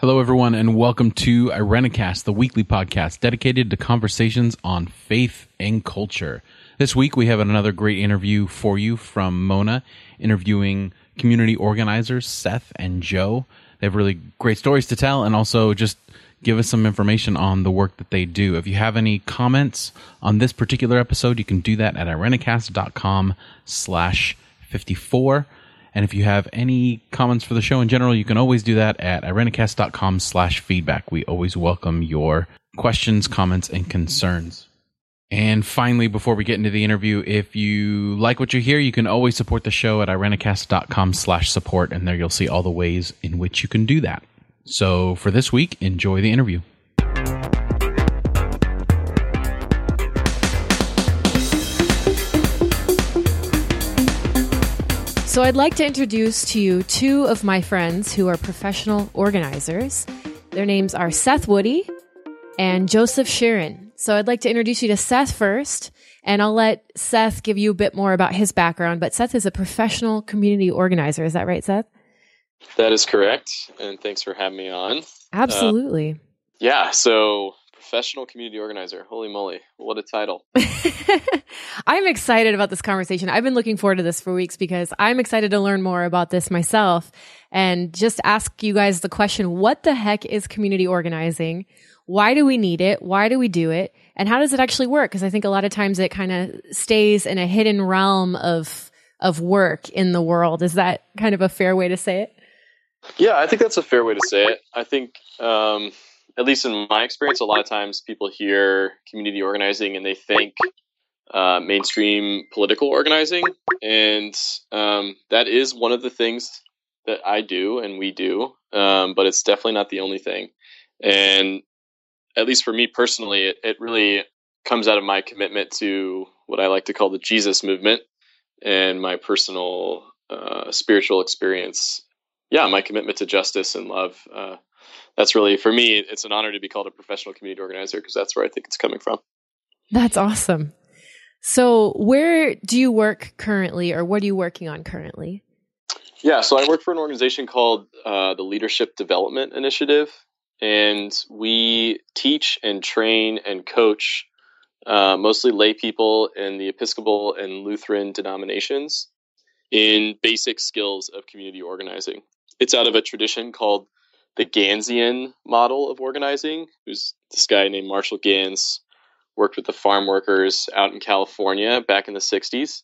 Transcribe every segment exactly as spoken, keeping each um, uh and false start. Hello, everyone, and welcome to Irenicast, the weekly podcast dedicated to conversations on faith and culture. This week, we have another great interview for you from Mona, interviewing community organizers Seth and Joe. They have really great stories to tell and also just give us some information on the work that they do. If you have any comments on this particular episode, you can do that at irenicast dot com slash fifty-four. And if you have any comments for the show in general, you can always do that at irenicast dot com slash feedback. We always welcome your questions, comments, and concerns. And finally, before we get into the interview, if you like what you hear, you can always support the show at irenicast dot com slash support. And there you'll see all the ways in which you can do that. So for this week, enjoy the interview. So I'd like to introduce to you two of my friends who are professional organizers. Their names are Seth Woody and Joseph Sheeran. So I'd like to introduce you to Seth first, and I'll let Seth give you a bit more about his background. But Seth is a professional community organizer. Is that right, Seth? That is correct, and thanks for having me on. Absolutely. Uh, yeah, so professional community organizer. Holy moly, what a title. I'm excited about this conversation. I've been looking forward to this for weeks because I'm excited to learn more about this myself and just ask you guys the question, what the heck is community organizing? Why do we need it? Why do we do it? And how does it actually work? Because I think a lot of times it kind of stays in a hidden realm of of work in the world. Is that kind of a fair way to say it? Yeah, I think that's a fair way to say it. I think, um, at least in my experience, a lot of times people hear community organizing and they think uh, mainstream political organizing. And um, that is one of the things that I do and we do, um, but it's definitely not the only thing. And at least for me personally, it, it really comes out of my commitment to what I like to call the Jesus movement and my personal uh, spiritual experience. Yeah, my commitment to justice and love. Uh, that's really, for me, it's an honor to be called a professional community organizer because that's where I think it's coming from. That's awesome. So where do you work currently, or what are you working on currently? Yeah, so I work for an organization called uh, the Leadership Development Initiative, and we teach and train and coach uh, mostly lay people in the Episcopal and Lutheran denominations in basic skills of community organizing. It's out of a tradition called the Ganzian model of organizing. Who's this guy named Marshall Ganz, worked with the farm workers out in California back in the sixties.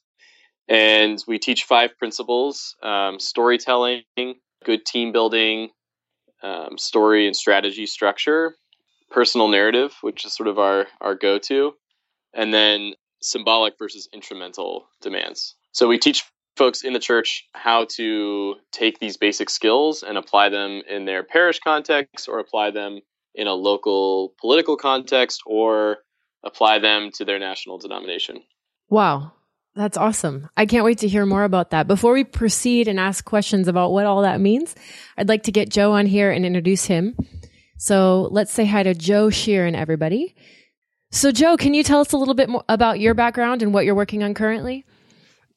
And we teach five principles, um, storytelling, good team building, um, story and strategy structure, personal narrative, which is sort of our, our go-to, and then symbolic versus instrumental demands. So we teach folks in the church how to take these basic skills and apply them in their parish context, or apply them in a local political context, or apply them to their national denomination. Wow. That's awesome. I can't wait to hear more about that. Before we proceed and ask questions about what all that means, I'd like to get Joe on here and introduce him. So let's say hi to Joe Sheeran, everybody. So Joe, can you tell us a little bit more about your background and what you're working on currently?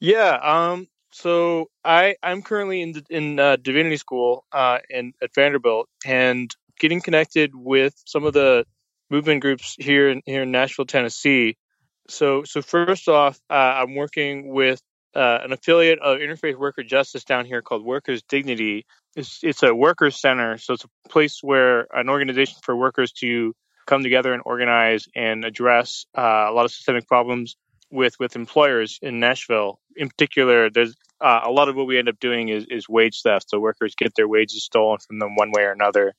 Yeah, um, so I, I'm currently in, in uh, divinity school uh, in, at Vanderbilt, and getting connected with some of the movement groups here in, here in Nashville, Tennessee. So so first off, uh, I'm working with uh, an affiliate of Interfaith Worker Justice down here called Workers' Dignity. It's, it's a workers' center, so it's a place where an organization for workers to come together and organize and address uh, a lot of systemic problems with with employers in Nashville. In particular, there's uh, a lot of what we end up doing is, is wage theft. So workers get their wages stolen from them one way or another,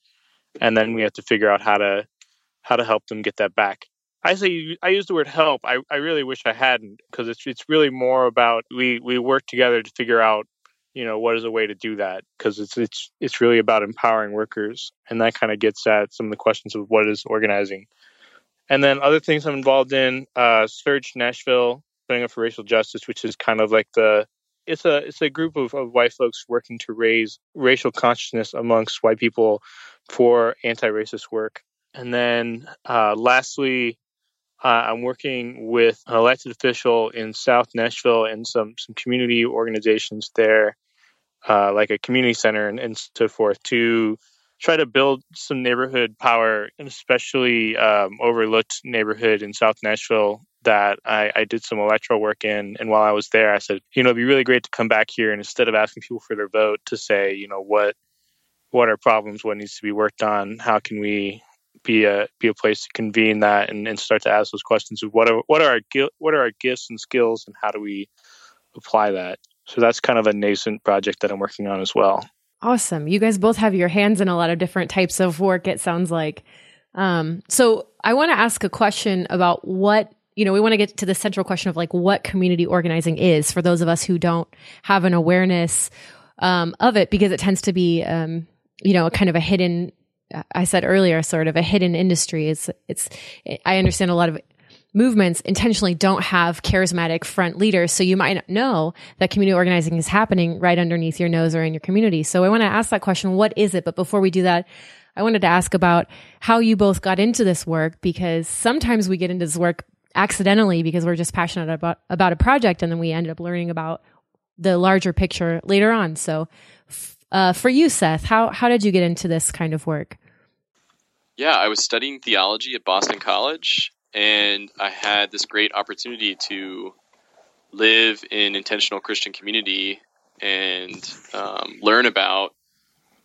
and then we have to figure out how to how to help them get that back. I say I use the word help. I, I really wish I hadn't, because it's it's really more about we we work together to figure out, you know, what is a way to do that, because it's it's it's really about empowering workers, and that kind of gets at some of the questions of what is organizing. And then other things I'm involved in, uh, Surge Nashville, setting up for racial justice, which is kind of like the, it's a it's a group of, of white folks working to raise racial consciousness amongst white people for anti-racist work. And then uh, lastly, uh, I'm working with an elected official in South Nashville and some, some community organizations there, uh, like a community center and, and so forth, to try to build some neighborhood power, and especially um, overlooked neighborhood in South Nashville that I, I did some electoral work in. And while I was there, I said, you know, it'd be really great to come back here and instead of asking people for their vote to say, you know, what what are problems, what needs to be worked on, how can we be a be a place to convene that and, and start to ask those questions of what are what are our what are our gifts and skills and how do we apply that. So that's kind of a nascent project that I'm working on as well. Awesome. You guys both have your hands in a lot of different types of work, it sounds like. Um, so I want to ask a question about what, you know, we want to get to the central question of like what community organizing is for those of us who don't have an awareness um, of it, because it tends to be, um, you know, kind of a hidden, I said earlier, sort of a hidden industry. It's, it's, I understand a lot of movements intentionally don't have charismatic front leaders. So you might not know that community organizing is happening right underneath your nose or in your community. So I want to ask that question, what is it? But before we do that, I wanted to ask about how you both got into this work, because sometimes we get into this work accidentally because we're just passionate about, about a project. And then we ended up learning about the larger picture later on. So uh, for you, Seth, how, how did you get into this kind of work? Yeah, I was studying theology at Boston College. And I had this great opportunity to live in intentional Christian community and um, learn about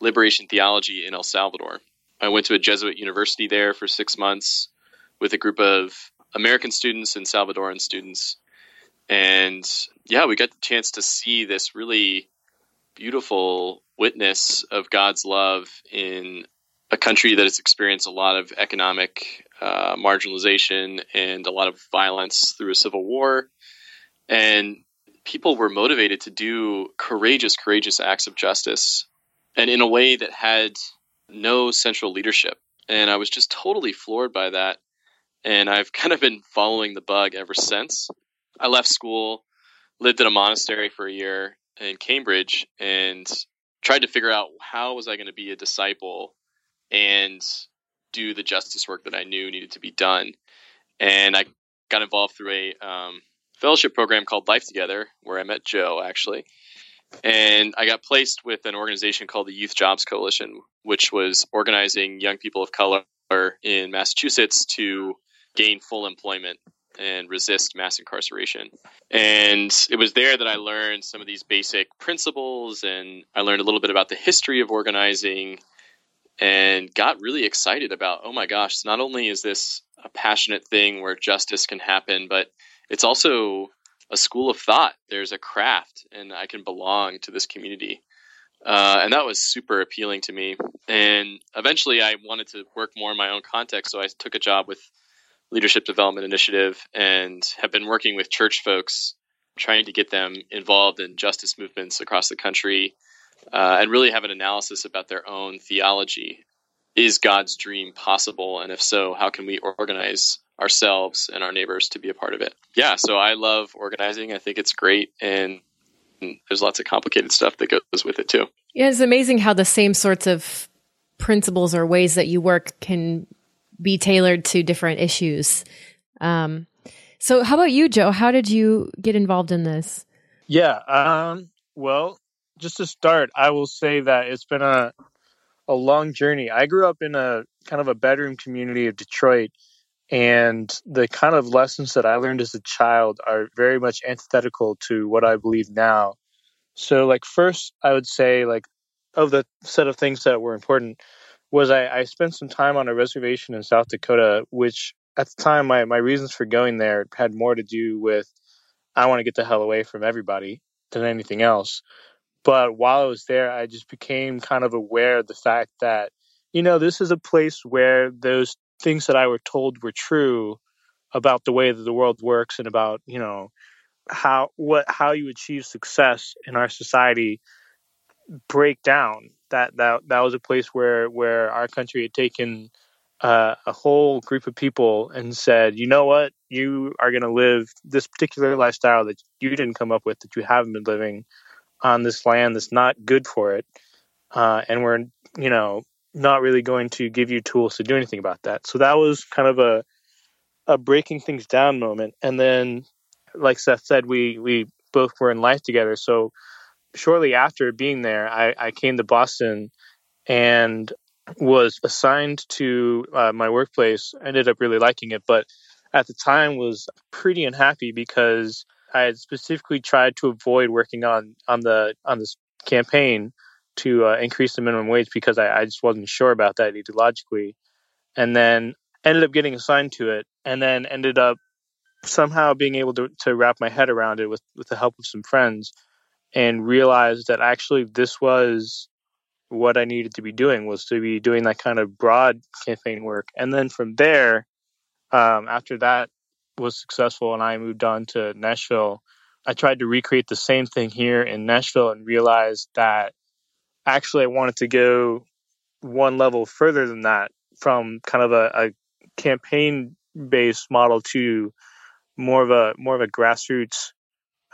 liberation theology in El Salvador. I went to a Jesuit university there for six months with a group of American students and Salvadoran students. And yeah, we got the chance to see this really beautiful witness of God's love in a country that has experienced a lot of economic uh, marginalization and a lot of violence through a civil war. And people were motivated to do courageous, courageous acts of justice, and in a way that had no central leadership. And I was just totally floored by that. And I've kind of been following the bug ever since. I left school, lived in a monastery for a year in Cambridge, and tried to figure out how was I going to be a disciple and do the justice work that I knew needed to be done. And I got involved through a um, fellowship program called Life Together, where I met Joe, actually. And I got placed with an organization called the Youth Jobs Coalition, which was organizing young people of color in Massachusetts to gain full employment and resist mass incarceration. And it was there that I learned some of these basic principles, and I learned a little bit about the history of organizing, and got really excited about, oh my gosh, not only is this a passionate thing where justice can happen, but it's also a school of thought. There's a craft, and I can belong to this community. Uh, and that was super appealing to me. And eventually I wanted to work more in my own context, so I took a job with Leadership Development Initiative and have been working with church folks, trying to get them involved in justice movements across the country. Uh, and really have an analysis about their own theology. Is God's dream possible? And if so, how can we organize ourselves and our neighbors to be a part of it? Yeah, so I love organizing. I think it's great. And there's lots of complicated stuff that goes with it too. Yeah, it's amazing how the same sorts of principles or ways that you work can be tailored to different issues. Um, so how about you, Joe? How did you get involved in this? Yeah, um, well... Just to start, I will say that it's been a a long journey. I grew up in a kind of a bedroom community of Detroit, and the kind of lessons that I learned as a child are very much antithetical to what I believe now. So, like, first, I would say, like, of the set of things that were important was I, I spent some time on a reservation in South Dakota, which at the time, my, my reasons for going there had more to do with I want to get the hell away from everybody than anything else. But while I was there, I just became kind of aware of the fact that, you know, this is a place where those things that I were told were true about the way that the world works and about, you know, how what how you achieve success in our society break down. That that, that was a place where, where our country had taken uh, a whole group of people and said, you know what, you are going to live this particular lifestyle that you didn't come up with, that you haven't been living on this land that's not good for it, uh, and we're, you know, not really going to give you tools to do anything about that. So that was kind of a a breaking things down moment. And then, like Seth said, we we both were in life together. So shortly after being there, I, I came to Boston, and was assigned to uh, my workplace. I ended up really liking it, but at the time was pretty unhappy because I had specifically tried to avoid working on on the on this campaign to uh, increase the minimum wage because I, I just wasn't sure about that ideologically. And then ended up getting assigned to it, and then ended up somehow being able to, to wrap my head around it with, with the help of some friends, and realized that actually this was what I needed to be doing, was to be doing that kind of broad campaign work. And then from there, um, after that was successful and I moved on to Nashville, I tried to recreate the same thing here in Nashville and realized that actually I wanted to go one level further than that, from kind of a, a campaign-based model to more of a more of a grassroots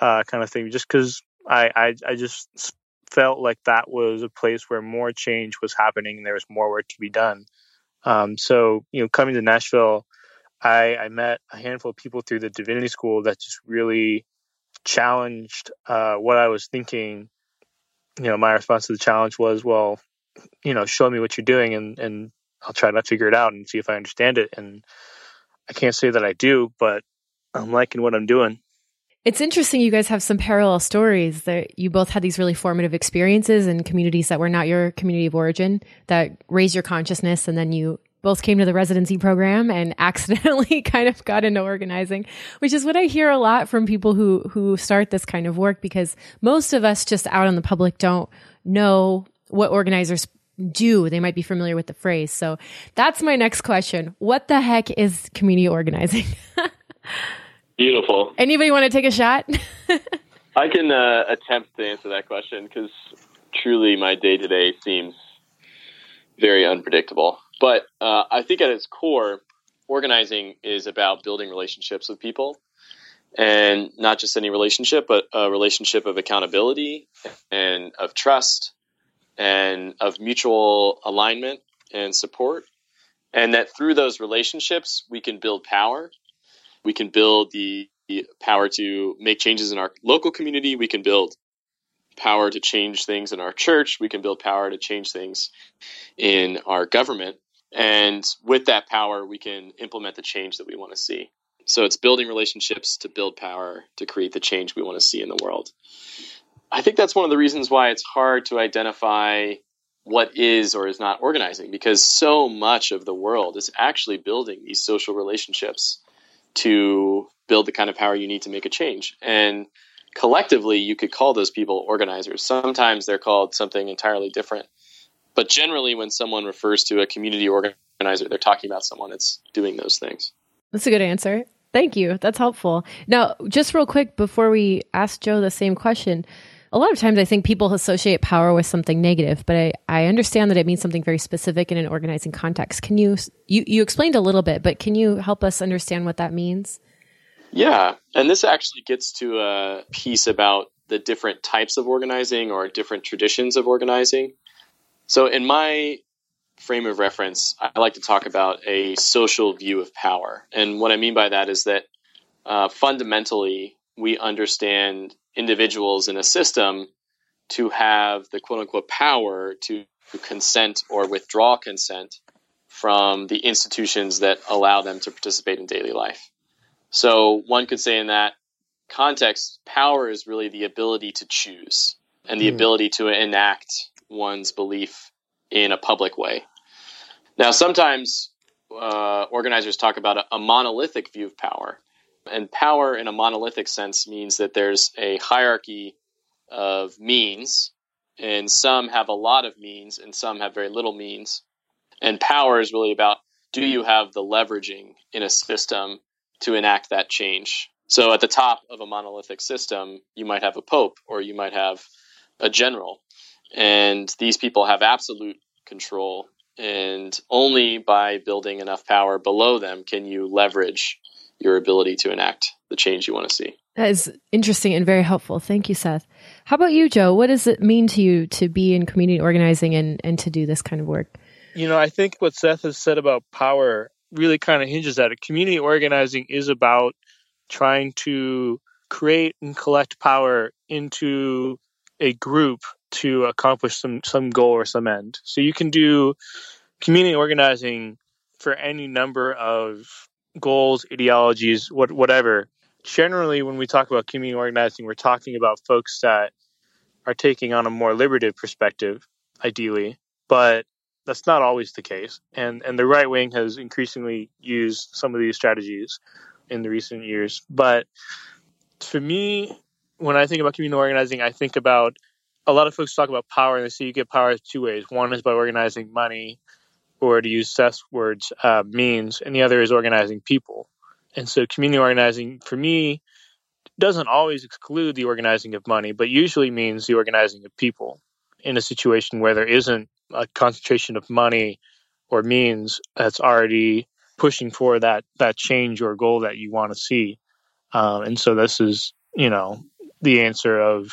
uh, kind of thing, just because I, I I just felt like that was a place where more change was happening and there was more work to be done. Um, so you know, coming to Nashville, I, I met a handful of people through the divinity school that just really challenged uh, what I was thinking. You know, my response to the challenge was, well, you know, show me what you're doing, and and I'll try to figure it out and see if I understand it. And I can't say that I do, but I'm liking what I'm doing. It's interesting you guys have some parallel stories, that you both had these really formative experiences in communities that were not your community of origin that raised your consciousness. And then you both came to the residency program and accidentally kind of got into organizing, which is what I hear a lot from people who who start this kind of work, because most of us just out in the public don't know what organizers do. They might be familiar with the phrase. So that's my next question. What the heck is community organizing? Beautiful. Anybody want to take a shot? I can uh, attempt to answer that question, because truly my day-to-day seems very unpredictable. But uh, I think at its core, organizing is about building relationships with people, and not just any relationship, but a relationship of accountability and of trust and of mutual alignment and support. And that through those relationships, we can build power. We can build the, the power to make changes in our local community. We can build power to change things in our church. We can build power to change things in our government. And with that power, we can implement the change that we want to see. So it's building relationships to build power to create the change we want to see in the world. I think that's one of the reasons why it's hard to identify what is or is not organizing, because so much of the world is actually building these social relationships to build the kind of power you need to make a change. And collectively, you could call those people organizers. Sometimes they're called something entirely different. But generally, when someone refers to a community organizer, they're talking about someone that's doing those things. That's a good answer. Thank you. That's helpful. Now, just real quick, before we ask Joe the same question, a lot of times I think people associate power with something negative, but I, I understand that it means something very specific in an organizing context. Can you, you, you explained a little bit, but can you help us understand what that means? Yeah. And this actually gets to a piece about the different types of organizing or different traditions of organizing. So in my frame of reference, I like to talk about a social view of power. And what I mean by that is that uh, fundamentally, we understand individuals in a system to have the quote-unquote power to consent or withdraw consent from the institutions that allow them to participate in daily life. So one could say in that context, power is really the ability to choose and the mm. ability to enact one's belief in a public way. Now, sometimes uh, organizers talk about a, a monolithic view of power. And power in a monolithic sense means that there's a hierarchy of means, and some have a lot of means, and some have very little means. And power is really about, do you have the leveraging in a system to enact that change? So at the top of a monolithic system, you might have a pope, or you might have a general. And these people have absolute control, and only by building enough power below them can you leverage your ability to enact the change you want to see. That is interesting and very helpful. Thank you, Seth. How about you, Joe? What does it mean to you to be in community organizing and, and to do this kind of work? You know, I think what Seth has said about power really kind of hinges at it. Community organizing is about trying to create and collect power into a group to accomplish some, some goal or some end. So you can do community organizing for any number of goals, ideologies, what, whatever. Generally, when we talk about community organizing, we're talking about folks that are taking on a more liberative perspective, ideally. But that's not always the case. And and the right wing has increasingly used some of these strategies in the recent years. But for me, when I think about community organizing, I think about a lot of folks talk about power, and they say you get power two ways. One is by organizing money, or to use Seth's words, uh, means, and the other is organizing people. And so community organizing, for me, doesn't always exclude the organizing of money, but usually means the organizing of people in a situation where there isn't a concentration of money or means that's already pushing for that that change or goal that you want to see. Um, and so this is, you know, the answer of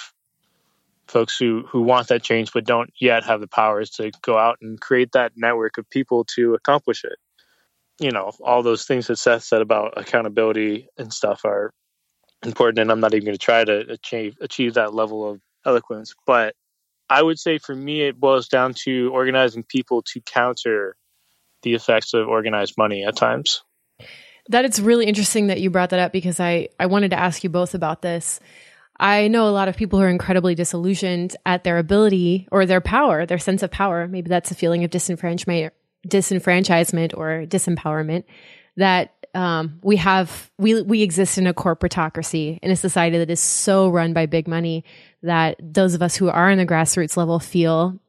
folks who, who want that change but don't yet have the powers to go out and create that network of people to accomplish it. You know, all those things that Seth said about accountability and stuff are important, and I'm not even going to try to achieve, achieve that level of eloquence. But I would say for me, it boils down to organizing people to counter the effects of organized money at times. That it's really interesting that you brought that up, because I, I wanted to ask you both about this. I know a lot of people who are incredibly disillusioned at their ability or their power, their sense of power. Maybe that's a feeling of disenfranchisement, disenfranchisement or disempowerment, that um, we have, we, we exist in a corporatocracy, in a society that is so run by big money that those of us who are on the grassroots level feel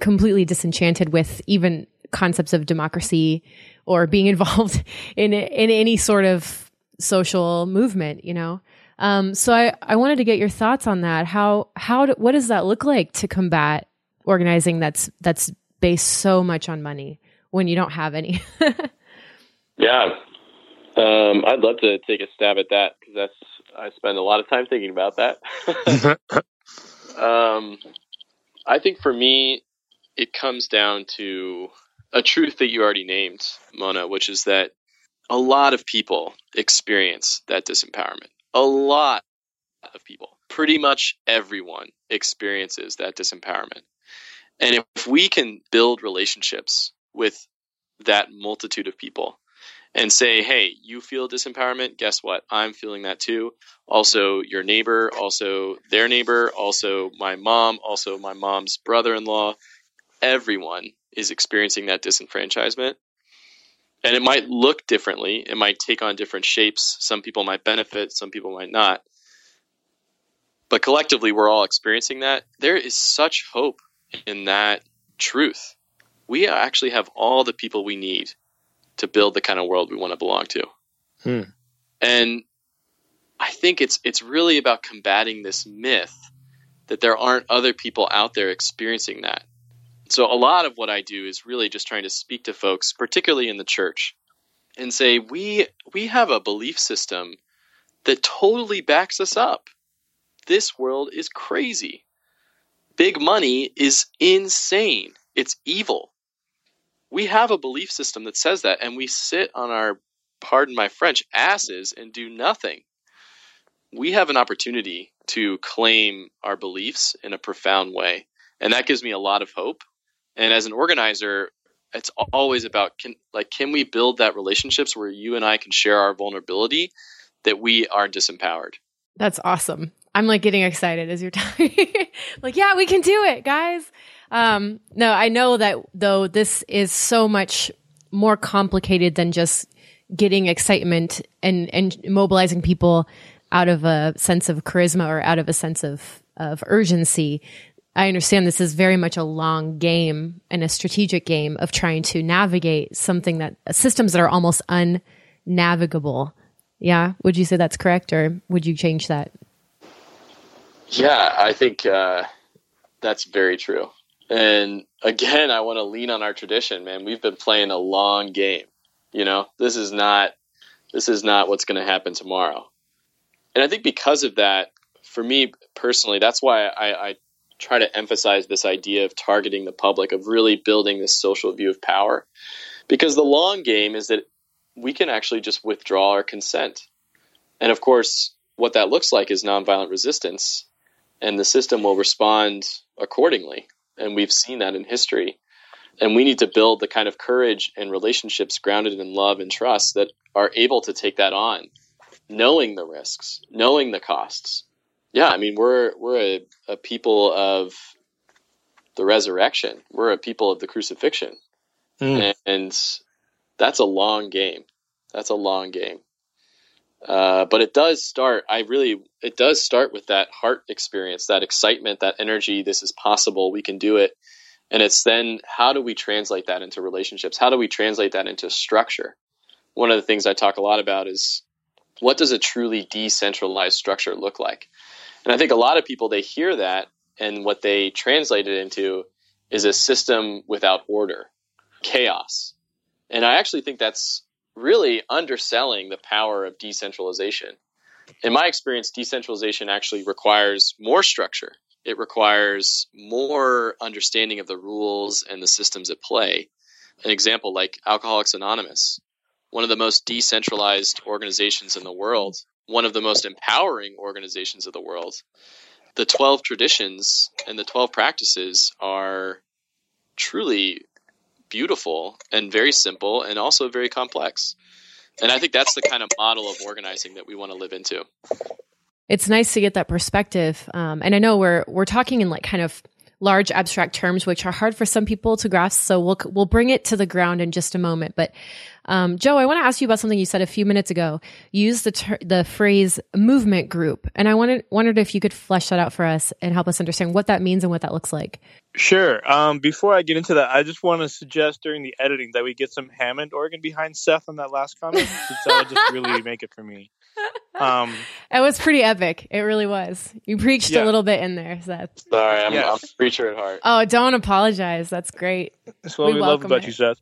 completely disenchanted with even concepts of democracy or being involved in, in any sort of social movement, you know? Um, so I, I wanted to get your thoughts on that. How, how, do, what does that look like to combat organizing that's, that's based so much on money when you don't have any? Yeah. Um, I'd love to take a stab at that, because that's, I spend a lot of time thinking about that. um, I think for me, it comes down to a truth that you already named, Mona, which is that a lot of people experience that disempowerment. A lot of people, pretty much everyone, experiences that disempowerment. And if we can build relationships with that multitude of people and say, hey, you feel disempowerment, guess what? I'm feeling that too. Also your neighbor, also their neighbor, also my mom, also my mom's brother-in-law. Everyone is experiencing that disenfranchisement. And it might look differently. It might take on different shapes. Some people might benefit. Some people might not. But collectively, we're all experiencing that. There is such hope in that truth. We actually have all the people we need to build the kind of world we want to belong to. Hmm. And I think it's it's really about combating this myth that there aren't other people out there experiencing that. So a lot of what I do is really just trying to speak to folks, particularly in the church, and say, we we have a belief system that totally backs us up. This world is crazy. Big money is insane. It's evil. We have a belief system that says that, and we sit on our, pardon my French, asses and do nothing. We have an opportunity to claim our beliefs in a profound way, and that gives me a lot of hope. And as an organizer, it's always about, can, like, can we build that relationships where you and I can share our vulnerability that we are disempowered? That's awesome. I'm like getting excited as you're talking. Like, yeah, we can do it, guys. Um, no, I know that though this is so much more complicated than just getting excitement and, and mobilizing people out of a sense of charisma or out of a sense of, of urgency. I understand this is very much a long game and a strategic game of trying to navigate something that systems that are almost unnavigable. Yeah. Would you say that's correct, or would you change that? Yeah, I think uh, that's very true. And again, I want to lean on our tradition, man. We've been playing a long game. You know, this is not, this is not what's going to happen tomorrow. And I think because of that, for me personally, that's why I, I try to emphasize this idea of targeting the public, of really building this social view of power. Because the long game is that we can actually just withdraw our consent. And of course, what that looks like is nonviolent resistance, and the system will respond accordingly. And we've seen that in history. And we need to build the kind of courage and relationships grounded in love and trust that are able to take that on, knowing the risks, knowing the costs. Yeah, I mean, we're we're a, a people of the resurrection. We're a people of the crucifixion. Mm. And, and that's a long game. That's a long game. Uh, but it does start, I really, it does start with that heart experience, that excitement, that energy. This is possible. We can do it. And it's then, how do we translate that into relationships? How do we translate that into structure? One of the things I talk a lot about is, what does a truly decentralized structure look like? And I think a lot of people, they hear that, and what they translate it into is a system without order, chaos. And I actually think that's really underselling the power of decentralization. In my experience, decentralization actually requires more structure. It requires more understanding of the rules and the systems at play. An example, like Alcoholics Anonymous, one of the most decentralized organizations in the world, one of the most empowering organizations of the world. The twelve traditions and the twelve practices are truly beautiful and very simple and also very complex. And I think that's the kind of model of organizing that we want to live into. It's nice to get that perspective. Um, and I know we're we're talking in like kind of large abstract terms, which are hard for some people to grasp. So we'll we'll bring it to the ground in just a moment. But um, Joe, I want to ask you about something you said a few minutes ago. You used the ter- the phrase movement group. And I wanted, wondered if you could flesh that out for us and help us understand what that means and what that looks like. Sure. Um, before I get into that, I just want to suggest during the editing that we get some Hammond organ behind Seth on that last comment. That would just really make it for me. Um, it was pretty epic. It really was. You preached yeah. a little bit in there, Seth. Sorry, I'm, yeah. I'm a preacher at heart. Oh, don't apologize. That's great. That's what we, we love about it. You, Seth.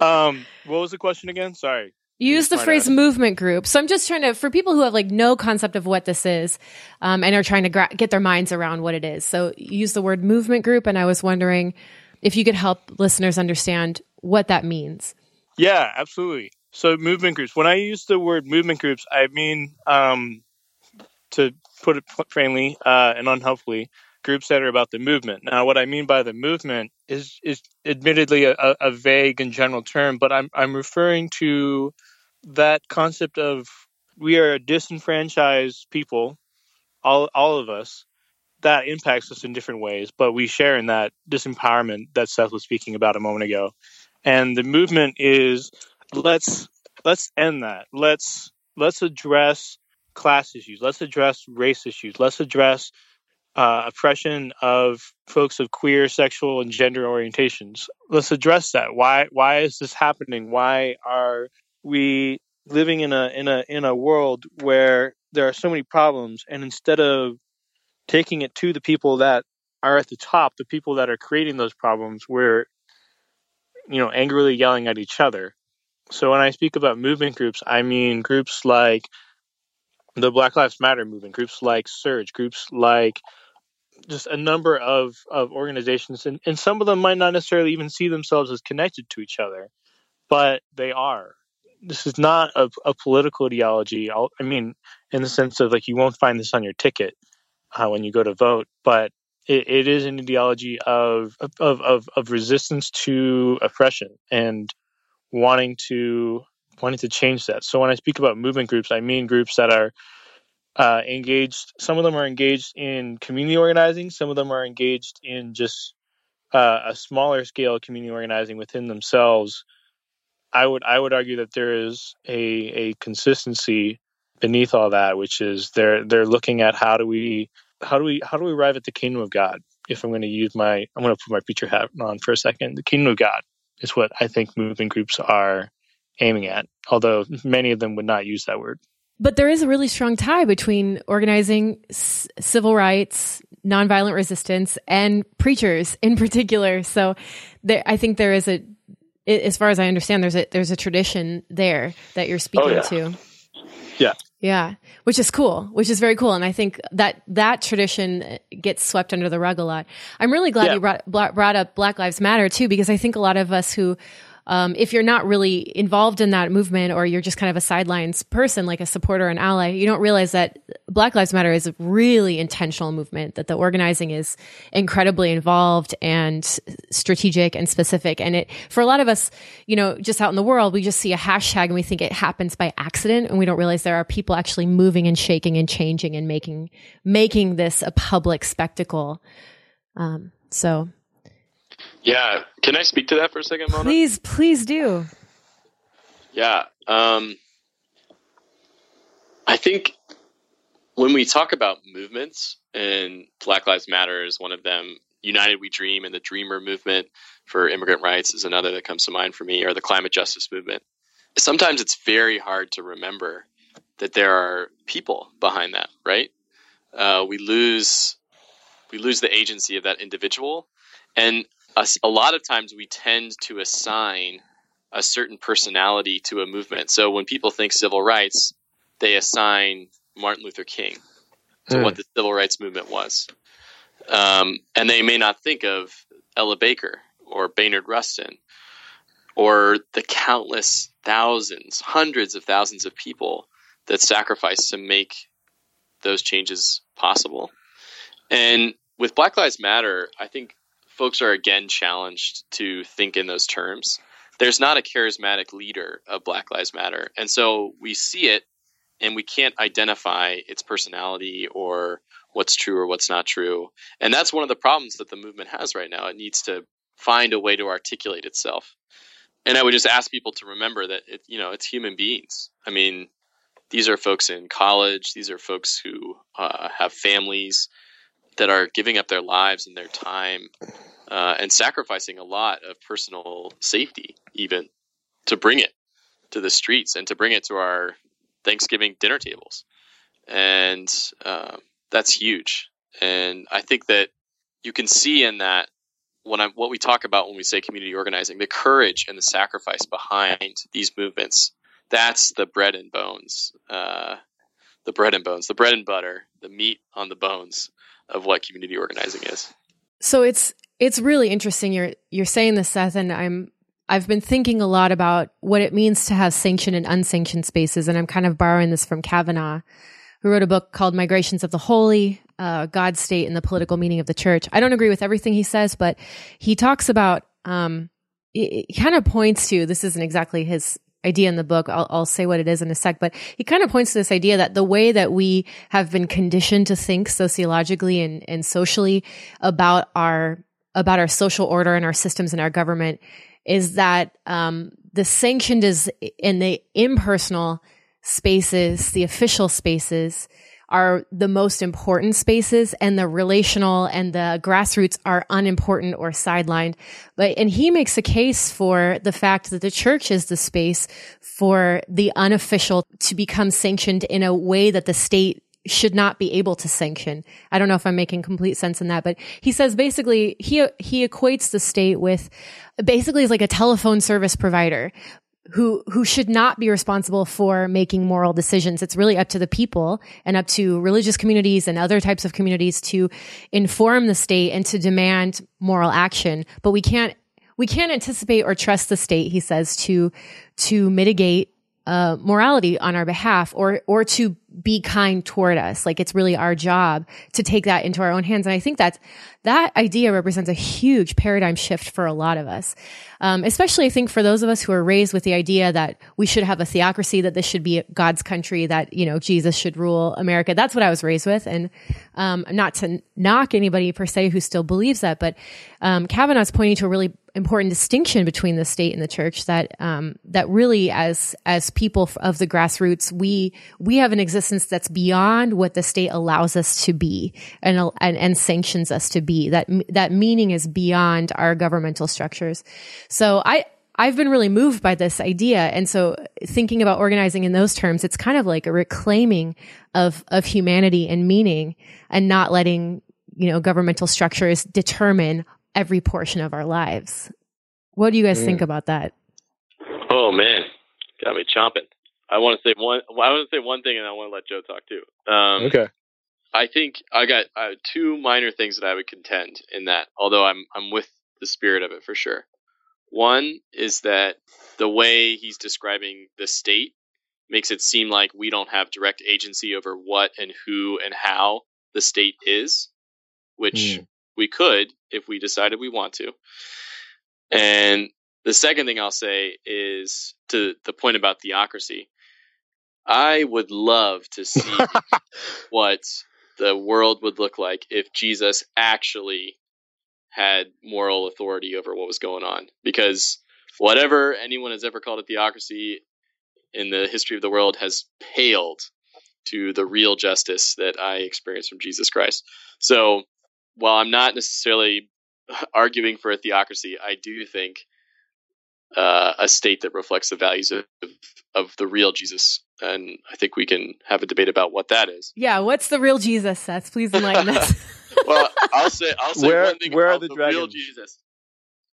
um, what was the question again? Sorry. You used the phrase out. movement group. So I'm just trying to, for people who have like no concept of what this is um, and are trying to gra- get their minds around what it is. So you used the word movement group, and I was wondering if you could help listeners understand what that means. Yeah, absolutely. So movement groups, when I use the word movement groups, I mean, um, to put it plainly uh, and unhelpfully, groups that are about the movement. Now, what I mean by the movement is is admittedly a, a vague and general term, but I'm I'm referring to that concept of we are a disenfranchised people, all all of us, that impacts us in different ways, but we share in that disempowerment that Seth was speaking about a moment ago. And the movement is... Let's let's end that. Let's let's address class issues. Let's address race issues. Let's address uh, oppression of folks of queer, sexual, and gender orientations. Let's address that. Why why is this happening? Why are we living in a in a in a world where there are so many problems? And instead of taking it to the people that are at the top, the people that are creating those problems, we're you know angrily yelling at each other. So when I speak about movement groups, I mean groups like the Black Lives Matter movement, groups like Surge, groups like just a number of, of organizations. And, and some of them might not necessarily even see themselves as connected to each other, but they are. This is not a, a political ideology. I'll, I mean, in the sense of like you won't find this on your ticket uh, when you go to vote, but it, it is an ideology of of, of of resistance to oppression and wanting to wanting to change that. So when I speak about movement groups, I mean groups that are uh, engaged. Some of them are engaged in community organizing. Some of them are engaged in just uh, a smaller scale community organizing within themselves. I would I would argue that there is a a consistency beneath all that, which is they're they're looking at how do we how do we how do we arrive at the kingdom of God? If I'm going to use my I'm going to put my preacher hat on for a second, the kingdom of God is what I think movement groups are aiming at, although many of them would not use that word. But there is a really strong tie between organizing, s- civil rights, nonviolent resistance, and preachers in particular. So there, I think there is a, as far as I understand, there's a there's a tradition there that you're speaking oh, yeah. to. Yeah. Yeah, which is cool, which is very cool. And I think that that tradition gets swept under the rug a lot. I'm really glad yeah. you brought, brought up Black Lives Matter, too, because I think a lot of us who um, if you're not really involved in that movement, or you're just kind of a sidelines person, like a supporter, an ally, you don't realize that Black Lives Matter is a really intentional movement, that the organizing is incredibly involved and strategic and specific. And it, for a lot of us, you know, just out in the world, we just see a hashtag and we think it happens by accident. And we don't realize there are people actually moving and shaking and changing and making, making this a public spectacle. Um, so. Yeah. Can I speak to that for a second, Mona? Please, please do. Yeah. Um, I think when we talk about movements, and Black Lives Matter is one of them, United We Dream and the Dreamer movement for immigrant rights is another that comes to mind for me, or the climate justice movement. Sometimes it's very hard to remember that there are people behind that, right? Uh, we lose we lose the agency of that individual. And a, a lot of times we tend to assign a certain personality to a movement. So when people think civil rights, they assign Martin Luther King to mm. what the civil rights movement was. Um, and they may not think of Ella Baker or Bayard Rustin or the countless thousands, hundreds of thousands of people that sacrificed to make those changes possible. And with Black Lives Matter, I think folks are again challenged to think in those terms. There's not a charismatic leader of Black Lives Matter. And so we see it and we can't identify its personality or what's true or what's not true. And that's one of the problems that the movement has right now. It needs to find a way to articulate itself. And I would just ask people to remember that, it, you know, it's human beings. I mean, these are folks in college. These are folks who uh, have families that are giving up their lives and their time uh, and sacrificing a lot of personal safety even to bring it to the streets and to bring it to our Thanksgiving dinner tables. And uh, that's huge. And I think that you can see in that when I, what we talk about when we say community organizing, the courage and the sacrifice behind these movements, that's the bread and bones, uh, the bread and bones, the bread and butter, the meat on the bones of what community organizing is. So it's it's really interesting you're you're saying this, Seth, and I'm I've been thinking a lot about what it means to have sanctioned and unsanctioned spaces, and I'm kind of borrowing this from Kavanaugh, who wrote a book called Migrations of the Holy, uh, God's State and the Political Meaning of the Church. I don't agree with everything he says, but he talks about, um, it, it kind of points to, this isn't exactly his idea in the book, I'll, I'll say what it is in a sec, but he kind of points to this idea that the way that we have been conditioned to think sociologically and, and socially about our, about our social order and our systems and our government is that, um, the sanctioned is in the impersonal spaces, the official spaces are the most important spaces, and the relational and the grassroots are unimportant or sidelined. But, and he makes a case for the fact that the church is the space for the unofficial to become sanctioned in a way that the state should not be able to sanction. I don't know if I'm making complete sense in that, but he says basically he, he equates the state with basically is like a telephone service provider who who should not be responsible for making moral decisions. It's really up to the people and up to religious communities and other types of communities to inform the state and to demand moral action. But we can't we can't anticipate or trust the state, he says, to to mitigate uh morality on our behalf or or to be kind toward us. Like, it's really our job to take that into our own hands. And I think that's, that idea represents a huge paradigm shift for a lot of us. Um, especially I think for those of us who are raised with the idea that we should have a theocracy, that this should be God's country, that, you know, Jesus should rule America. That's what I was raised with. And, um, not to knock anybody per se who still believes that, but, um, Kavanaugh's pointing to a really important distinction between the state and the church that, um, that really as, as people of the grassroots, we, we have an existence that's beyond what the state allows us to be and, and and sanctions us to be. That that meaning is beyond our governmental structures. So I I've been really moved by this idea, and so thinking about organizing in those terms, it's kind of like a reclaiming of of humanity and meaning, and not letting, you know, governmental structures determine every portion of our lives. What do you guys mm. think about that? Oh man, got me chomping. I want to say one. I want to say one thing, and I want to let Joe talk too. Um, okay. I think I got uh, two minor things that I would contend in that, although I'm I'm with the spirit of it for sure. One is that the way he's describing the state makes it seem like we don't have direct agency over what and who and how the state is, which mm. we could if we decided we want to. And the second thing I'll say is to the point about theocracy. I would love to see what the world would look like if Jesus actually had moral authority over what was going on. Because whatever anyone has ever called a theocracy in the history of the world has paled to the real justice that I experienced from Jesus Christ. So while I'm not necessarily arguing for a theocracy, I do think uh, a state that reflects the values of, of the real Jesus. And I think we can have a debate about what that is. Yeah. What's the real Jesus, Seth? Please enlighten us. Well, I'll say, I'll say where, one thing where about are the, the real Jesus.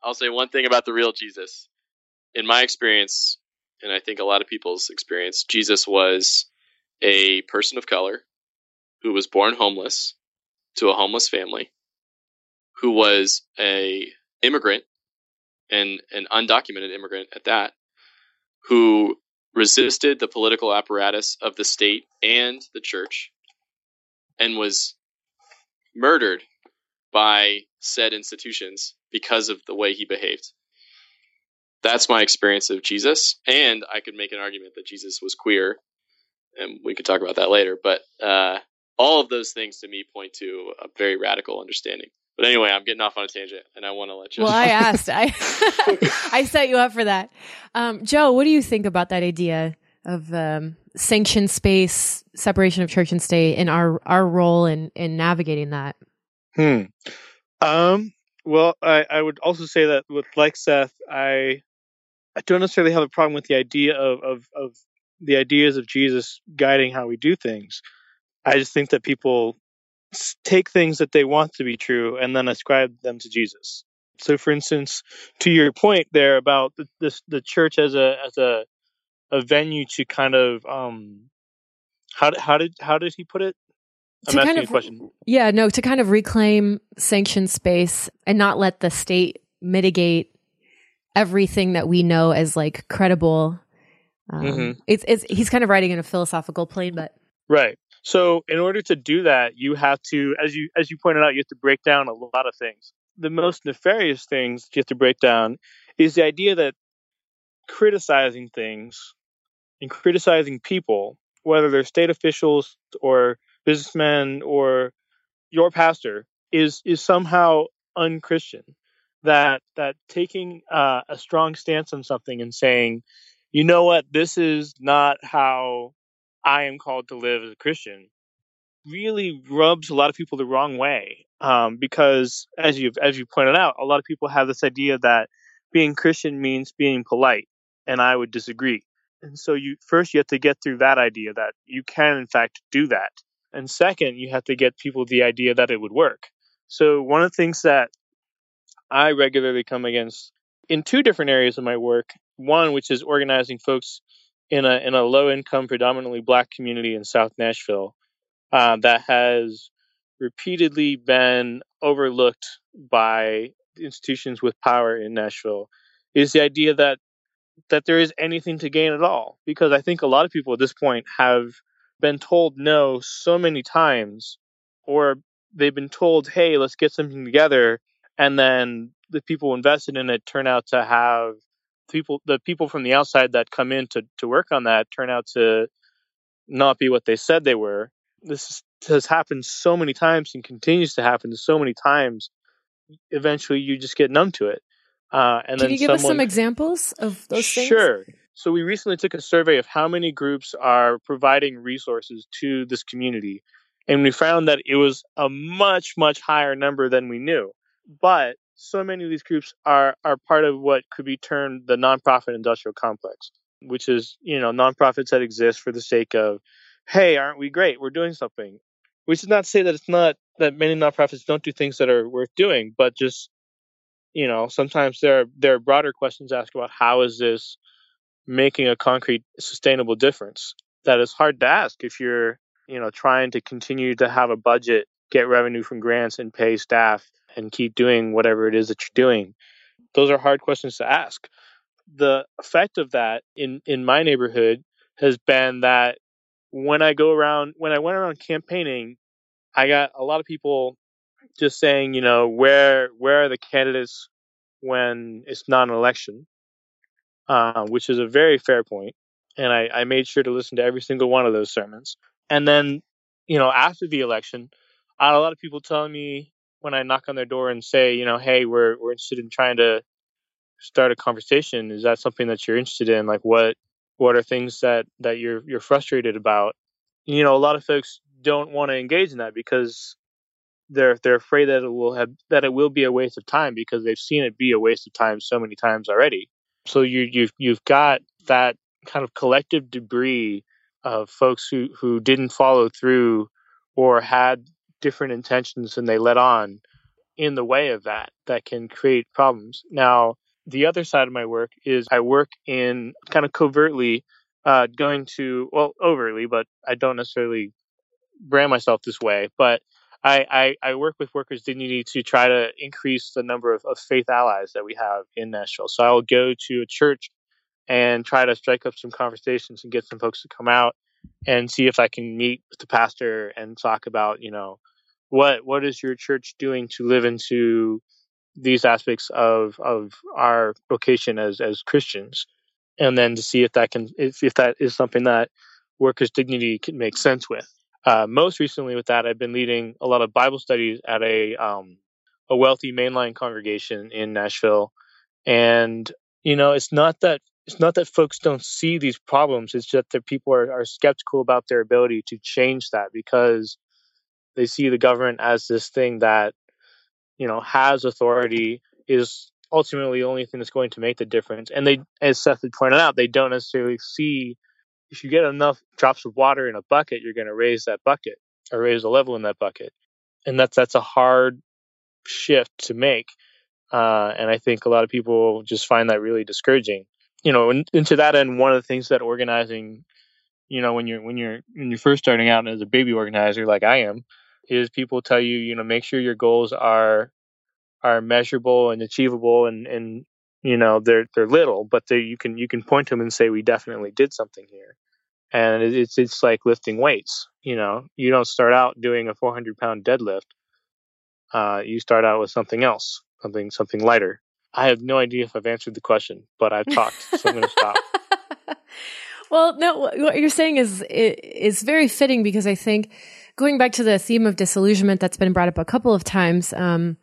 I'll say one thing about the real Jesus. In my experience, and I think a lot of people's experience, Jesus was a person of color who was born homeless to a homeless family, who was a immigrant and an undocumented immigrant at that, who resisted the political apparatus of the state and the church, and was murdered by said institutions because of the way he behaved. That's my experience of Jesus. And I could make an argument that Jesus was queer, and we could talk about that later. But uh, all of those things to me point to a very radical understanding. But anyway, I'm getting off on a tangent, and I want to let you Well, know. I asked. I I set you up for that. Um, Joe, what do you think about that idea of um, sanctioned space, separation of church and state, and our, our role in, in navigating that? Hmm. Um. Well, I, I would also say that with like Seth, I I don't necessarily have a problem with the idea of, of, of the ideas of Jesus guiding how we do things. I just think that people take things that they want to be true and then ascribe them to Jesus. So, for instance, to your point there about the, this, the church as a as a a venue to kind of um how how did how did he put it? I'm asking you a question. Yeah, no, to kind of reclaim sanctioned space and not let the state mitigate everything that we know as like credible. Um, mm-hmm. It's it's he's kind of writing in a philosophical plane, but right. So in order to do that, you have to, as you as you pointed out, you have to break down a lot of things. The most nefarious things you have to break down is the idea that criticizing things and criticizing people, whether they're state officials or businessmen or your pastor, is is somehow unchristian. That that taking uh, a strong stance on something and saying, you know what, this is not how I am called to live as a Christian, really rubs a lot of people the wrong way. Um, because as you've, as you pointed out, a lot of people have this idea that being Christian means being polite, and I would disagree. And so you, first you have to get through that idea that you can in fact do that. And second, you have to get people the idea that it would work. So one of the things that I regularly come against in two different areas of my work, one, which is organizing folks in a in a low-income, predominantly Black community in South Nashville uh, that has repeatedly been overlooked by institutions with power in Nashville, is the idea that that there is anything to gain at all. Because I think a lot of people at this point have been told no so many times, or they've been told, hey, let's get something together, and then the people invested in it turn out to have people, the people from the outside that come in to, to work on that turn out to not be what they said they were. This has happened so many times and continues to happen so many times. Eventually, you just get numb to it. Uh, and Can then you give someone, us some examples of those sure. things? Sure. So we recently took a survey of how many groups are providing resources to this community. And we found that it was a much, much higher number than we knew. But so many of these groups are, are part of what could be termed the nonprofit industrial complex, which is, you know, nonprofits that exist for the sake of, hey, aren't we great? We're doing something. Which is not to say that it's not that many nonprofits don't do things that are worth doing, but just, you know, sometimes there are, there are broader questions asked about how is this making a concrete, sustainable difference? That is hard to ask if you're, you know, trying to continue to have a budget, get revenue from grants and pay staff and keep doing whatever it is that you're doing. those are hard questions to ask. The effect of that in, in my neighborhood has been that when I go around, when I went around campaigning, I got a lot of people just saying, you know, where where are the candidates when it's not an election, uh, which is a very fair point. And I, I made sure to listen to every single one of those sermons. And then, you know, after the election, I had a lot of people telling me when I knock on their door and say, you know, hey, we're we're interested in trying to start a conversation. Is that something that you're interested in? Like, what what are things that, that you're you're frustrated about? You know, a lot of folks don't want to engage in that because they're they're afraid that it will have that it will be a waste of time because they've seen it be a waste of time so many times already. So you you've you've got that kind of collective debris of folks who, who didn't follow through or had different intentions than they let on in the way of that, that can create problems. Now, the other side of my work is I work in kind of covertly uh, going to, well, overtly, but I don't necessarily brand myself this way, but I, I, I work with Workers' Dignity to try to increase the number of, of faith allies that we have in Nashville. So I will go to a church and try to strike up some conversations and get some folks to come out and see if I can meet with the pastor and talk about, you know, what what is your church doing to live into these aspects of of our vocation as as Christians, and then to see if that can if, if that is something that Workers' Dignity can make sense with. Uh, most recently, with that, I've been leading a lot of Bible studies at a um, a wealthy mainline congregation in Nashville, and you know, it's not that. It's not that folks don't see these problems. It's just that people are, are skeptical about their ability to change that because they see the government as this thing that, you know, has authority, is ultimately the only thing that's going to make the difference. And they, as Seth had pointed out, they don't necessarily see if you get enough drops of water in a bucket, you're going to raise that bucket or raise the level in that bucket. And that's, that's a hard shift to make. Uh, and I think a lot of people just find that really discouraging. You know, and, and to that end, one of the things that organizing, you know, when you're when you're when you're first starting out as a baby organizer, like I am, is people tell you, you know, make sure your goals are are measurable and achievable, and, and you know they're they're little, but they you can you can point to them and say we definitely did something here, and it's it's like lifting weights. You know, you don't start out doing a four hundred pound deadlift. Uh, you start out with something else, something something lighter. I have no idea if I've answered the question, but I've talked, so I'm going to stop. Well, no, what you're saying is is very fitting because I think going back to the theme of disillusionment that's been brought up a couple of times, um,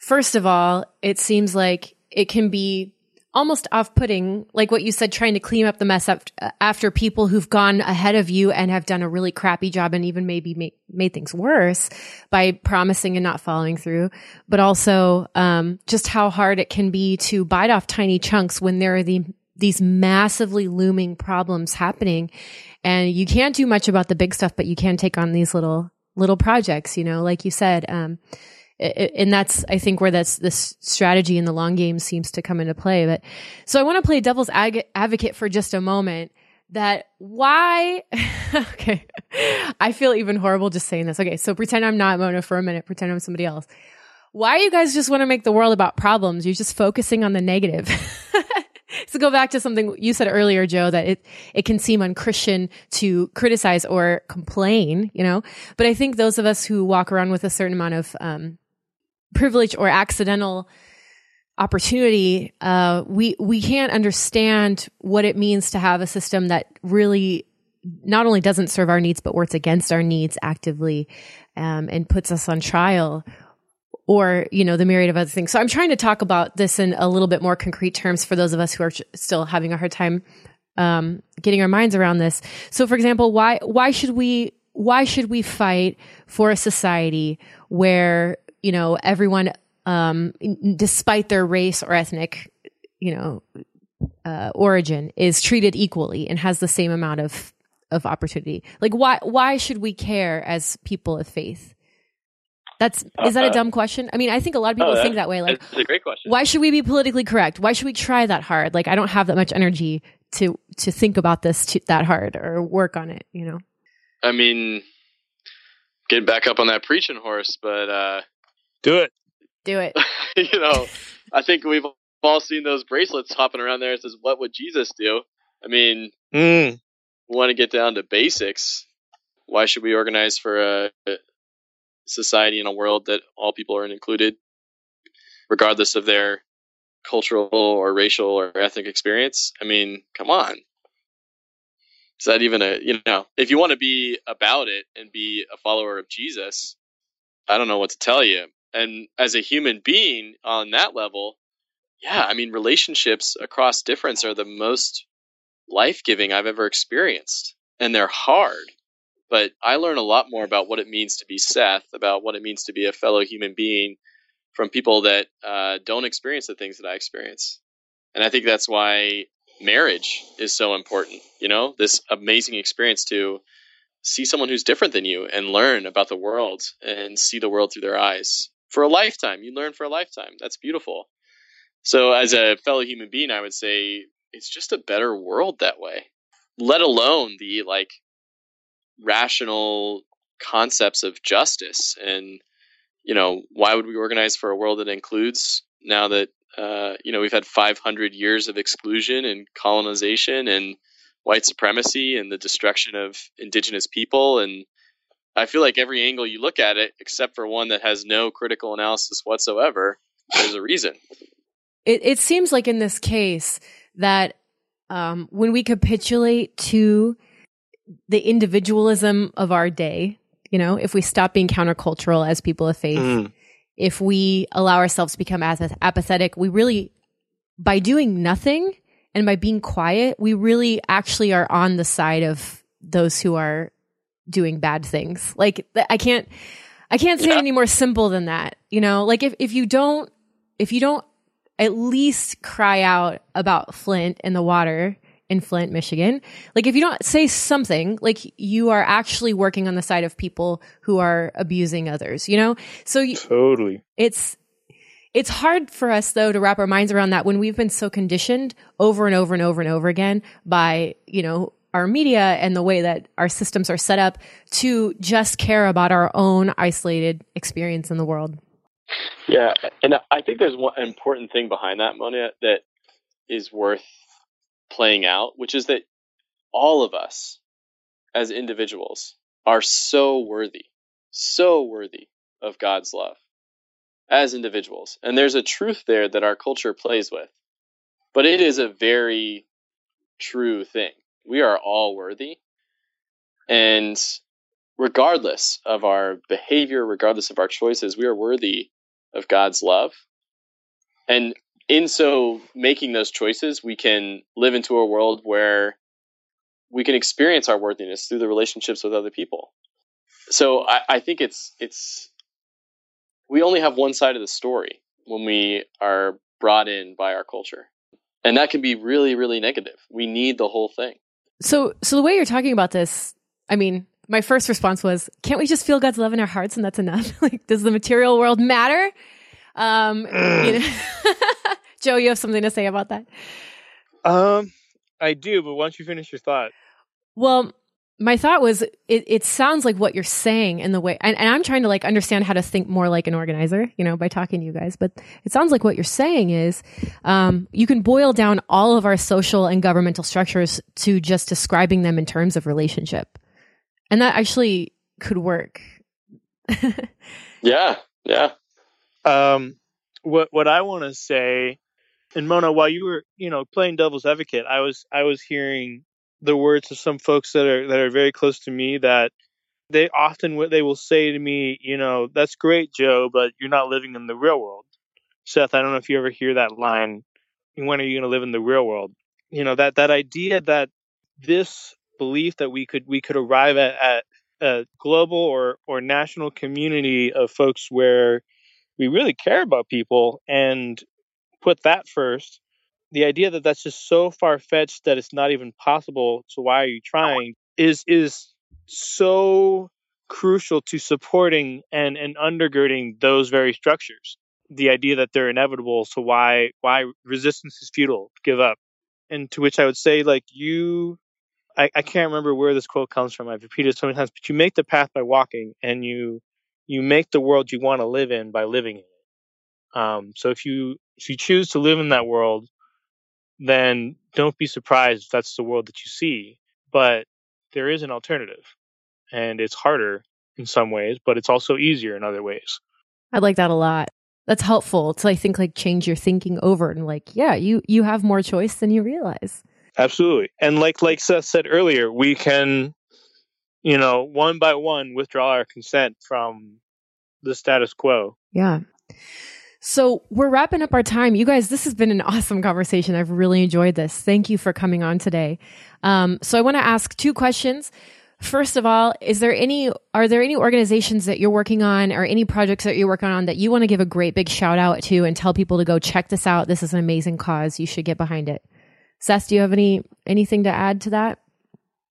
first of all, it seems like it can be almost off-putting, like what you said, trying to clean up the mess up after people who've gone ahead of you and have done a really crappy job and even maybe make, made things worse by promising and not following through, but also um, just how hard it can be to bite off tiny chunks when there are the, these massively looming problems happening. And you can't do much about the big stuff, but you can take on these little little projects, you know, like you said. Um And that's, I think, where that's this strategy in the long game seems to come into play. But so I want to play devil's ag- advocate for just a moment. That why? Okay, I feel even horrible just saying this. Okay, so pretend I'm not Mona for a minute. Pretend I'm somebody else. Why you guys just want to make the world about problems? You're just focusing on the negative. So go back to something you said earlier, Joe, that it, it can seem unchristian to criticize or complain, you know. But I think those of us who walk around with a certain amount of um, privilege or accidental opportunity, uh, we, we can't understand what it means to have a system that really not only doesn't serve our needs, but works against our needs actively, um, and puts us on trial or, you know, the myriad of other things. So I'm trying to talk about this in a little bit more concrete terms for those of us who are ch- still having a hard time, um, getting our minds around this. So for example, why, why should we, why should we fight for a society where, you know, everyone, um, despite their race or ethnic, you know, uh, origin, is treated equally and has the same amount of, of opportunity? Like, why, why should we care as people of faith? That's, is that a dumb question? I mean, I think a lot of people oh, think that way. Like, it's a great question. Why should we be politically correct? Why should we try that hard? Like, I don't have that much energy to, to think about this to, that hard or work on it, you know? I mean, get back up on that preaching horse, but, uh, do it. Do it. You know, I think we've we've all seen those bracelets hopping around there. It says, "What would Jesus do?" I mean, mm. we want to get down to basics. Why should we organize for a society in a world that all people are included, regardless of their cultural or racial or ethnic experience? I mean, come on. Is that even a, you know, if you want to be about it and be a follower of Jesus, I don't know what to tell you. And as a human being on that level, yeah, I mean, relationships across difference are the most life-giving I've ever experienced. And they're hard. But I learn a lot more about what it means to be Seth, about what it means to be a fellow human being from people that uh, don't experience the things that I experience. And I think that's why marriage is so important. You know, this amazing experience to see someone who's different than you and learn about the world and see the world through their eyes for a lifetime. You learn for a lifetime. That's beautiful. So as a fellow human being, I would say it's just a better world that way, let alone the like rational concepts of justice. And, you know, why would we organize for a world that includes now that, uh, you know, we've had five hundred years of exclusion and colonization and white supremacy and the destruction of indigenous people. And I feel like every angle you look at it, except for one that has no critical analysis whatsoever, there's a reason. It, it seems like in this case that um, when we capitulate to the individualism of our day, you know, if we stop being countercultural as people of faith, mm. if we allow ourselves to become apathetic, we really, by doing nothing and by being quiet, we really actually are on the side of those who are doing bad things. Like, I can't, I can't say yeah. it any more simple than that. You know, like if, if you don't, if you don't at least cry out about Flint and the water in Flint, Michigan, like if you don't say something, like you are actually working on the side of people who are abusing others, you know? So you, totally. It's, it's hard for us though to wrap our minds around that when we've been so conditioned over and over and over and over again by, you know, our media and the way that our systems are set up to just care about our own isolated experience in the world. Yeah. And I think there's one important thing behind that, Monia, that is worth playing out, which is that all of us as individuals are so worthy, so worthy of God's love as individuals. And there's a truth there that our culture plays with, but it is a very true thing. We are all worthy. And regardless of our behavior, regardless of our choices, we are worthy of God's love. And in so making those choices, we can live into a world where we can experience our worthiness through the relationships with other people. So I, I think it's it's we only have one side of the story when we are brought in by our culture. And that can be really, really negative. We need the whole thing. So so the way you're talking about this, I mean, my first response was, can't we just feel God's love in our hearts and that's enough? Like, does the material world matter? Um, you know, Joe, you have something to say about that? Um, I do, but why don't you finish your thought? Well, my thought was, it, it sounds like what you're saying in the way, and, and I'm trying to like understand how to think more like an organizer, you know, by talking to you guys, but it sounds like what you're saying is, um, you can boil down all of our social and governmental structures to just describing them in terms of relationship. And that actually could work. Yeah. Yeah. Um, what, what I want to say, and Mona, while you were, you know, playing devil's advocate, I was, I was hearing the words of some folks that are, that are very close to me that they often, they will say to me, you know, that's great, Joe, but you're not living in the real world. Seth, I don't know if you ever hear that line. When are you going to live in the real world? You know, that, that idea that this belief that we could we could arrive at, at a global or, or national community of folks where we really care about people and put that first, the idea that that's just so far-fetched that it's not even possible, so why are you trying, is is so crucial to supporting and, and undergirding those very structures. The idea that they're inevitable, so why why resistance is futile, give up. And to which I would say, like, you... I, I can't remember where this quote comes from. I've repeated it so many times, but you make the path by walking, and you you make the world you want to live in by living in it. Um, so if you if you choose to live in that world, then don't be surprised if that's the world that you see. But there is an alternative, and it's harder in some ways, but it's also easier in other ways. I like that a lot. That's helpful to, I think, like change your thinking over and like, yeah, you you have more choice than you realize. Absolutely. And like like Seth said earlier, we can, you know, one by one withdraw our consent from the status quo. Yeah. So we're wrapping up our time. You guys, this has been an awesome conversation. I've really enjoyed this. Thank you for coming on today. Um, so I want to ask two questions. First of all, is there any, are there any organizations that you're working on or any projects that you're working on that you want to give a great big shout out to and tell people to go check this out? This is an amazing cause. You should get behind it. Seth, do you have any anything to add to that?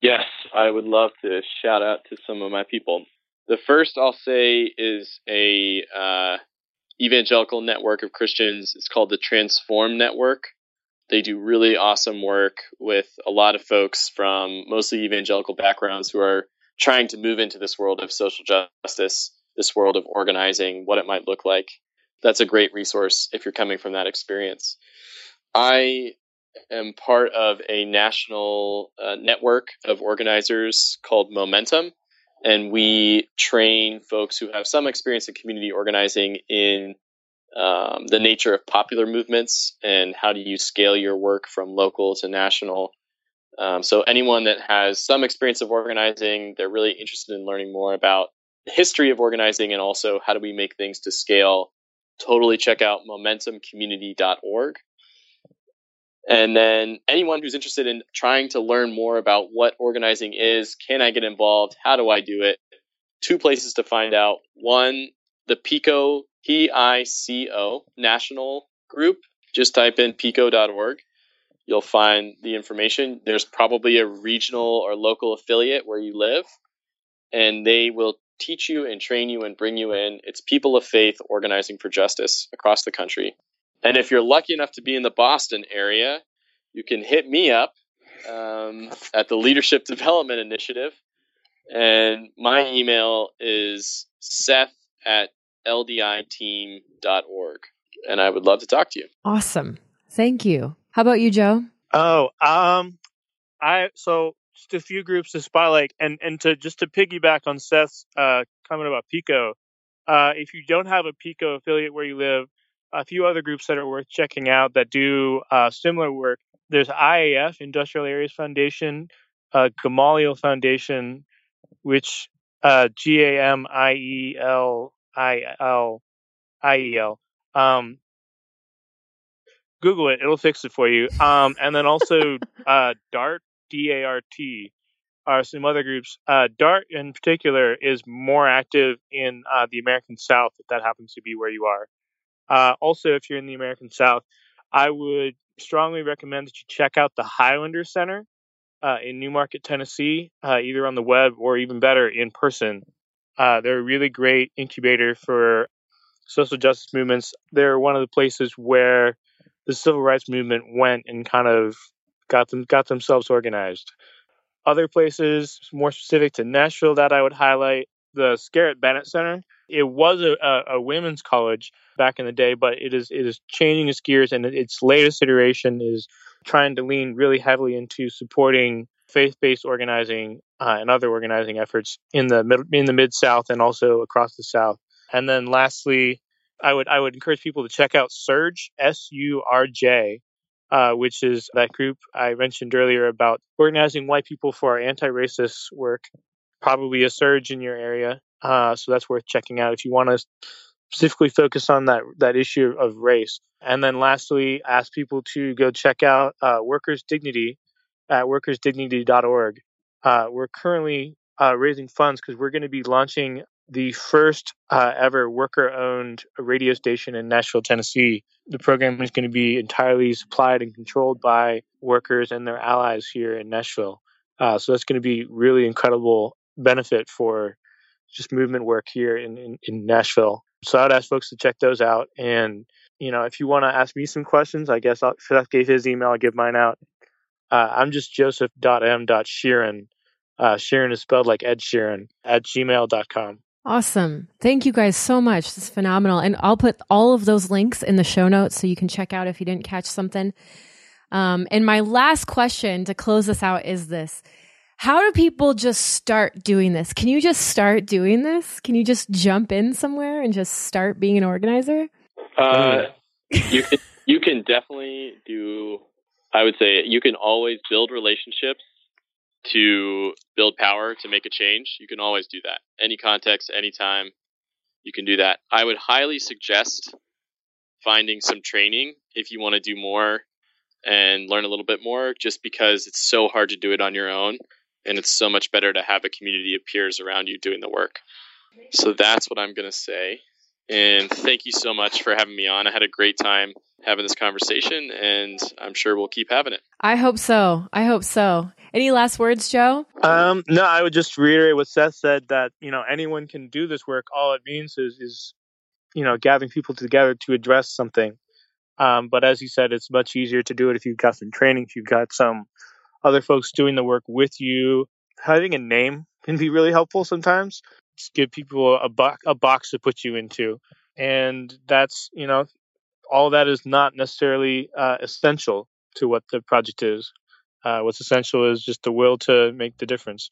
Yes, I would love to shout out to some of my people. The first I'll say is a uh, evangelical network of Christians. It's called the Transform Network. They do really awesome work with a lot of folks from mostly evangelical backgrounds who are trying to move into this world of social justice, this world of organizing, what it might look like. That's a great resource if you're coming from that experience. I am part of a national uh, network of organizers called Momentum, and we train folks who have some experience in community organizing in Um, the nature of popular movements and how do you scale your work from local to national. Um, so anyone that has some experience of organizing, they're really interested in learning more about the history of organizing and also how do we make things to scale, totally check out momentum community dot org. And then anyone who's interested in trying to learn more about what organizing is, can I get involved, how do I do it? Two places to find out. One, the PICO, P I C O, national group. Just type in pico dot org. You'll find the information. There's probably a regional or local affiliate where you live, and they will teach you and train you and bring you in. It's people of faith organizing for justice across the country. And if you're lucky enough to be in the Boston area, you can hit me up um, at the Leadership Development Initiative. And my email is Seth at L D I team dot org, and I would love to talk to you. Awesome. Thank you. How about you, Joe? Oh, um, I, so just a few groups to spotlight, and, and to just to piggyback on Seth's uh, comment about PICO, uh, if you don't have a PICO affiliate where you live, a few other groups that are worth checking out that do uh, similar work. There's I A F, Industrial Areas Foundation, uh, Gamaliel Foundation, which uh, G A M I E L I L I E L. Um, Google it. It'll fix it for you. Um, and then also uh, DART, D A R T, are some other groups. Uh, DART in particular is more active in uh, the American South, if that happens to be where you are. Uh, also, if you're in the American South, I would strongly recommend that you check out the Highlander Center uh, in Newmarket, Tennessee, uh, either on the web or even better in person. Uh, they're a really great incubator for social justice movements. They're one of the places where the civil rights movement went and kind of got them got themselves organized. Other places more specific to Nashville that I would highlight, the Skerritt Bennett Center. It was a, a, a women's college back in the day, but it is it is changing its gears, and its latest iteration is trying to lean really heavily into supporting faith-based organizing uh, and other organizing efforts in the mid- in the Mid-South and also across the South. And then lastly, I would I would encourage people to check out Surge, S U R J, uh, which is that group I mentioned earlier about organizing white people for our anti-racist work. Probably a surge in your area, uh, so that's worth checking out if you want to specifically focus on that that issue of race. And then lastly, ask people to go check out uh, Workers' Dignity at workers dignity dot org. Uh, we're currently uh, raising funds because we're going to be launching the first uh, ever worker-owned radio station in Nashville, Tennessee. The program is going to be entirely supplied and controlled by workers and their allies here in Nashville. Uh, so that's going to be really incredible benefit for just movement work here in, in, in Nashville. So I would ask folks to check those out. And, you know, if you want to ask me some questions, I guess I'll, Seth gave his email, I'll give mine out. Uh, I'm just joseph dot m dot sheeran. Uh, Sheeran is spelled like Ed Sheeran at gmail dot com. Awesome. Thank you guys so much. This is phenomenal. And I'll put all of those links in the show notes so you can check out if you didn't catch something. Um, and my last question to close this out is this. How do people just start doing this? Can you just start doing this? Can you just jump in somewhere and just start being an organizer? Uh, you can, you can definitely do, I would say you can always build relationships to build power, to make a change. You can always do that. Any context, anytime, you can do that. I would highly suggest finding some training if you want to do more and learn a little bit more, just because it's so hard to do it on your own. And it's so much better to have a community of peers around you doing the work. So that's what I'm going to say. And thank you so much for having me on. I had a great time having this conversation, and I'm sure we'll keep having it. I hope so. I hope so. Any last words, Joe? Um, no, I would just reiterate what Seth said, that, you know, anyone can do this work. All it means is, is you know, gathering people together to address something. Um, but as you said, it's much easier to do it if you've got some training, if you've got some other folks doing the work with you. Having a name can be really helpful sometimes. Just give people a, bo- a box to put you into. And that's, you know, all that is not necessarily uh, essential to what the project is. Uh, what's essential is just the will to make the difference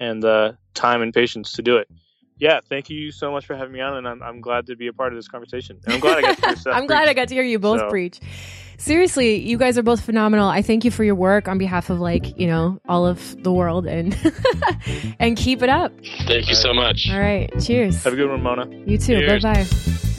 and the uh, time and patience to do it. Yeah, thank you so much for having me on, and I'm, I'm glad to be a part of this conversation. And I'm glad I got to hear Seth I'm preach. glad I got to hear you both so. preach. Seriously, you guys are both phenomenal. I thank you for your work on behalf of, like, you know, all of the world, and and keep it up. Thank all you right. so much. All right, cheers. Have a good one, Mona. You too. Cheers. Bye bye.